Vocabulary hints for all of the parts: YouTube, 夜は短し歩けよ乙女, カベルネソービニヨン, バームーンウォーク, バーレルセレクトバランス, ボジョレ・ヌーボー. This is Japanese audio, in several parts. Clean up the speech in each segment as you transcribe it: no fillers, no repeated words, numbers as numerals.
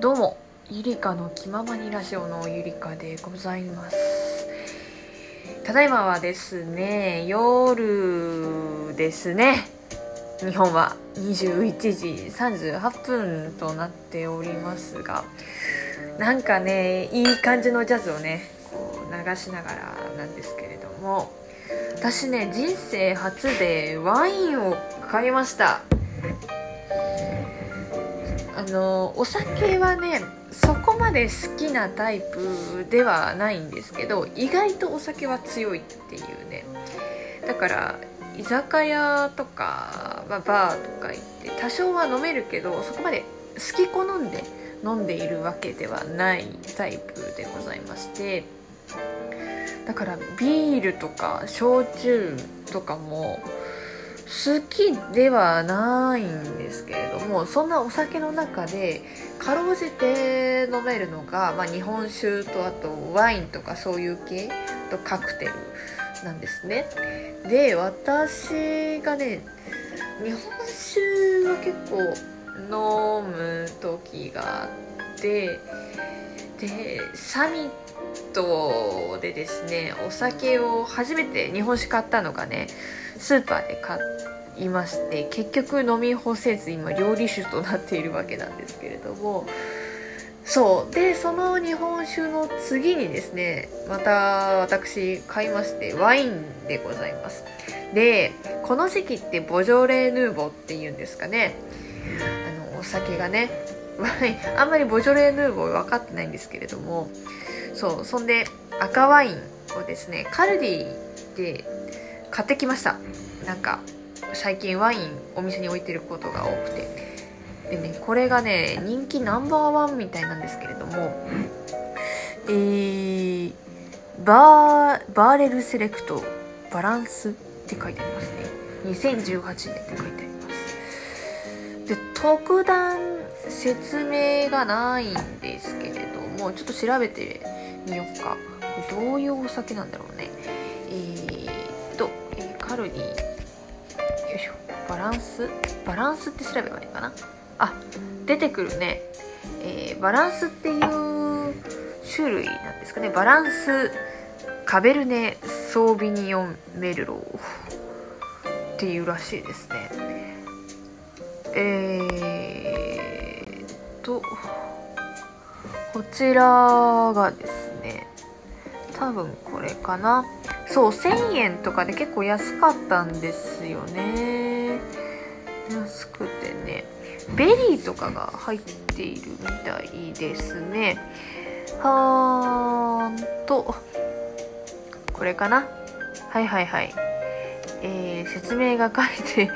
どうも、ゆりかの気ままにラジオのゆりかでございます。ただいまはですね、夜ですね。日本は21時38分となっておりますが、なんかね、いい感じのジャズをねこう流しながらなんですけれども、私ね、人生初でワインを買いました。お酒はね、そこまで好きなタイプではないんですけど、意外とお酒は強いっていうね。だから居酒屋とか、バーとか行って多少は飲めるけど、そこまで好き好んで飲んでいるわけではないタイプでございまして、だからビールとか焼酎とかも好きではないんですけれども、そんなお酒の中でかろうじて飲めるのが、日本酒とあとワインとかそういう系とカクテルなんですね。で、私がね、日本酒は結構飲む時があって、でサミットでですね、お酒を初めて日本酒買ったのがね、スーパーで買いまして、結局飲み干せず今料理酒となっているわけなんですけれども、そうで、その日本酒の次にですね、また私買いまして、ワインでございます。で、この時期ってボジョレ・ヌーボーっていうんですかね、お酒がね、あんまりボジョレ・ヌーボー分かってないんですけれども、そんで赤ワインをですね、カルディで買ってきました。なんか最近ワインお店に置いてることが多くて、でね、これがね人気No.1みたいなんですけれども、バーレルセレクトバランスって書いてありますね。2018年って書いてあります。で、特段説明がないんですけれども、ちょっと調べてみようか。どういうお酒なんだろうね。カルディ、よいしょ、バランスって調べればいいかな。あ、出てくるね、バランスっていう種類なんですかね。バランスカベルネソービニヨンメルローっていうらしいですね。こちらがですね、多分これかな。そう、1000円とかで結構安かったんですよね。安くてね、ベリーとかが入っているみたいですね。これかな。はい、説明が書いて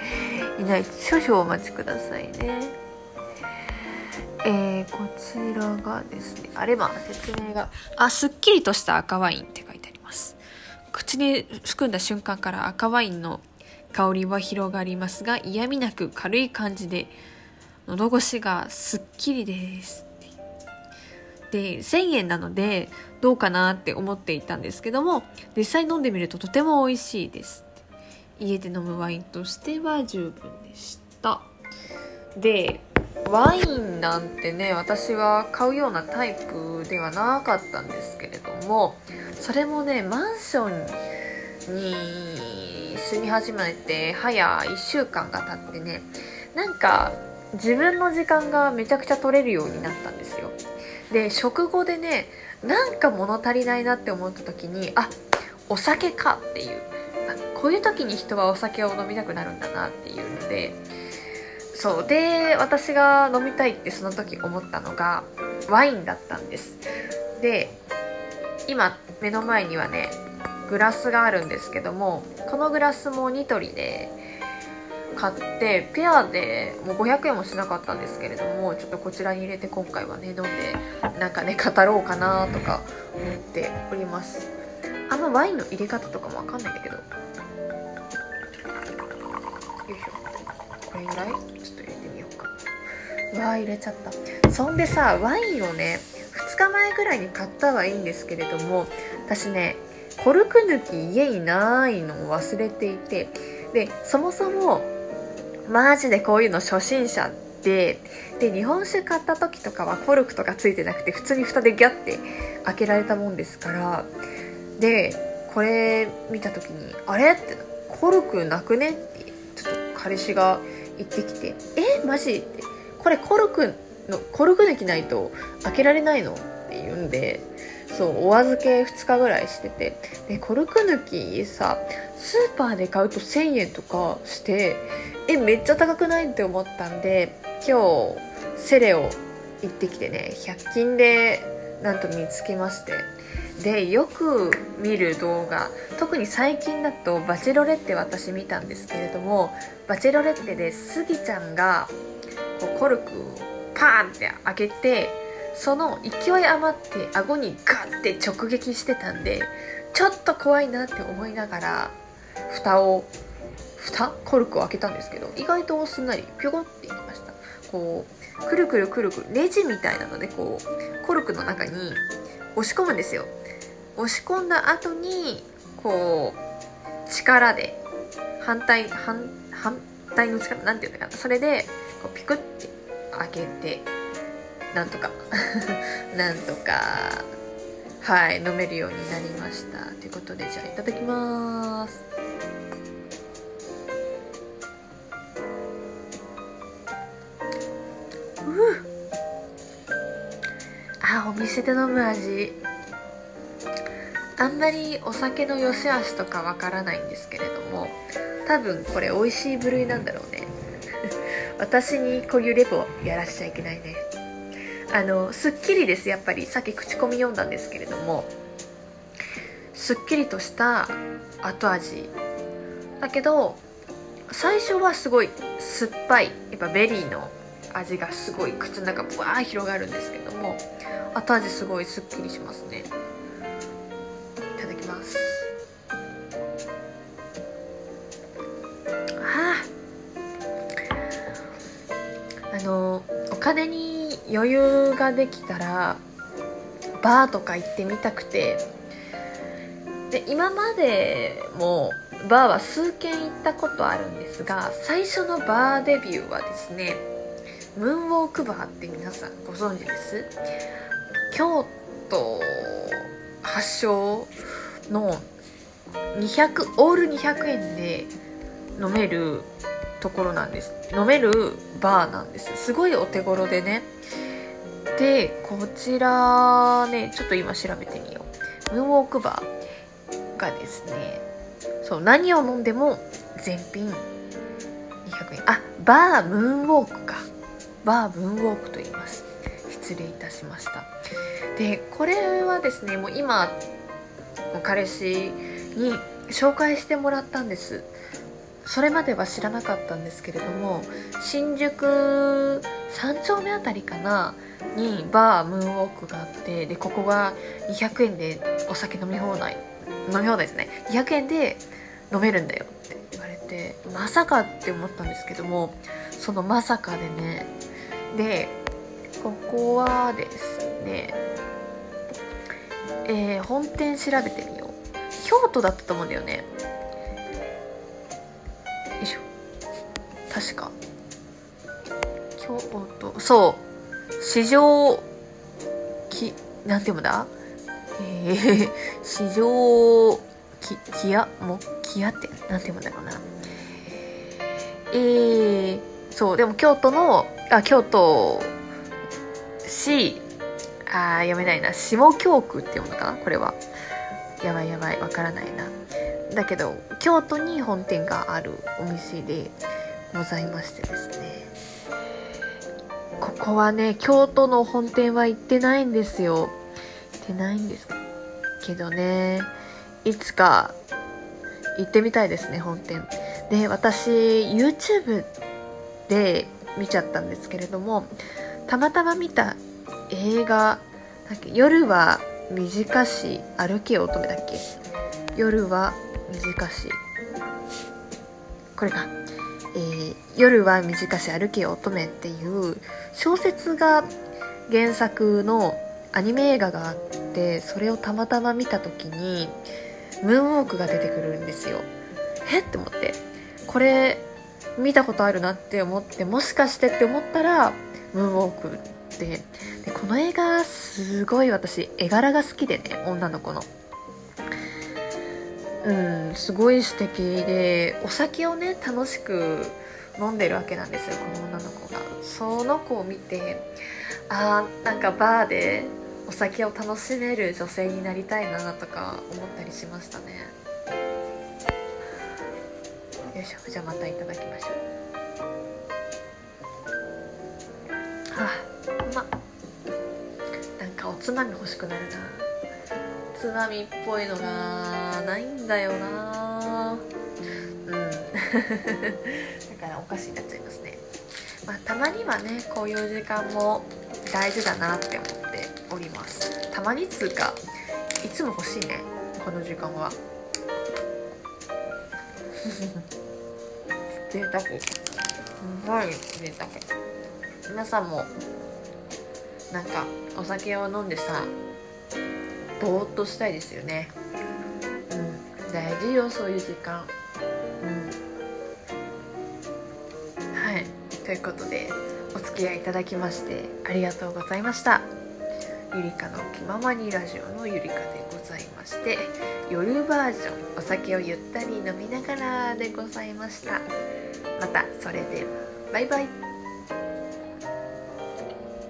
いない。少々お待ちくださいね。こちらがですね、説明が、すっきりとした赤ワインって書いてあります。口に含んだ瞬間から赤ワインの香りは広がりますが、嫌味なく軽い感じで喉越しがすっきりです。で、1000円なのでどうかなって思っていたんですけども、実際飲んでみるととても美味しいです。家で飲むワインとしては十分でした。で、ワインなんてね、私は買うようなタイプではなかったんですけれども、それもね、マンションに住み始めて早1週間が経ってね、なんか自分の時間がめちゃくちゃ取れるようになったんですよ。で、食後でね、なんか物足りないなって思った時に、お酒かっていう、こういう時に人はお酒を飲みたくなるんだなっていうので、そうで、私が飲みたいってその時思ったのがワインだったんです。で、今目の前にはね、グラスがあるんですけども、このグラスもニトリで買って、ペアでもう500円もしなかったんですけれども、ちょっとこちらに入れて今回はね飲んで、なんかね語ろうかなとか思っております。あんまワインの入れ方とかもわかんないんだけど、よいしょ、これぐらいちょっと入れてみようか。入れちゃった。そんでさ、ワインをね2日前ぐらいに買ったはいいんですけれども、私ね、コルク抜き家にないのを忘れていて、で、そもそもマジでこういうの初心者て、で日本酒買った時とかはコルクとかついてなくて普通に蓋でギャッて開けられたもんですから、でこれ見た時にあれってコルクなくねってちょっと彼氏が言ってきて、えマジってこれコルク抜きないと開けられないのって言うんで、そうお預け2日ぐらいしてて、でコルク抜きさスーパーで買うと1000円とかして、えめっちゃ高くないって思ったんで、今日セレオ行ってきてね、100均でなんと見つけまして、でよく見る動画、特に最近だとバチェロレッテ私見たんですけれども、バチェロレッテでスギちゃんがこうコルクをパーンって開けて、その勢い余って顎にガッて直撃してたんで、ちょっと怖いなって思いながらコルクを開けたんですけど、意外とすんなりピョコっていきました。こうくるくるくるくるネジみたいなのでこうコルクの中に押し込むんですよ。押し込んだ後にこう力で反対の力なんていうのかな、それでこうピクッて開けてなんとかなんとかはい飲めるようになりましたということで、じゃあいただきます。あ、お店で飲む味、あんまりお酒の良し悪しとかわからないんですけれども、多分これ美味しい部類なんだろうね私にこういうレポやらしちゃいけないね。すっきりです。やっぱりさっき口コミ読んだんですけれども、すっきりとした後味だけど、最初はすごい酸っぱい、やっぱベリーの味がすごい口の中ぶわー広がるんですけども、後味すごいすっきりしますね。いただきます。お金に余裕ができたらバーとか行ってみたくて、で今までもバーは数軒行ったことあるんですが、最初のバーデビューはですね、ムーンウォークバーって皆さんご存知です？京都発祥のオール200円で飲めるところなんです。飲めるバーなんです。すごいお手頃でね。でこちらね、ちょっと今調べてみよう。ムーンウォークバーがですね、そう何を飲んでも全品200円。あ、バームーンウォークか。バームーンウォークと言います。失礼いたしました。でこれはですね、もう今彼氏に紹介してもらったんです。それまでは知らなかったんですけれども、新宿3丁目あたりかなにバームーンウォークがあって、でここが200円でお酒飲み放題ですね、200円で飲めるんだよって言われて、まさかって思ったんですけども、そのまさかでね、でここはですね、本店調べてみよう。京都だったと思うんだよね、確か京都、そう市場きなんていうんだ、市場きやもきやってなんていうんだろうな、そうでも京都市、あ読めないな、下京区って読むのかな、これはやばいわからないな、だけど京都に本店があるお店でございましてですね、ここはね京都の本店は行ってないんですよ。行ってないんですけどね、いつか行ってみたいですね本店で。私 YouTube で見ちゃったんですけれども、たまたま見た映画だっけ、夜は短し歩けよ乙女だっけ、夜は短し、これか、夜は短し歩けよ乙女っていう小説が原作のアニメ映画があって、それをたまたま見た時にムーンウォークが出てくるんですよ。えって思って、これ見たことあるなって思って、もしかしてって思ったらムーンウォークでこの映画すごい私絵柄が好きでね、女の子のすごい素敵で、お酒をね楽しく飲んでるわけなんですよ、この女の子が。その子を見て、あーなんかバーでお酒を楽しめる女性になりたいなとか思ったりしましたね。よいしょ、じゃあまたいただきましょう。はあ、なんかおつまみ欲しくなるな。おつまみっぽいのがないんだよな。だからお菓子になっちゃいますね。まあ、たまにはねこういう時間も大事だなって思っております。たまにつうかいつも欲しいねこの時間は。贅沢、すごい贅沢。皆さんもなんかお酒を飲んでさぼーっとしたいですよね。大事よそういう時間。はい、ということでお付き合いいただきましてありがとうございました。ゆりかの気ままにラジオのゆりかでございまして、夜バージョンお酒をゆったり飲みながらでございました。またそれではバイバイ。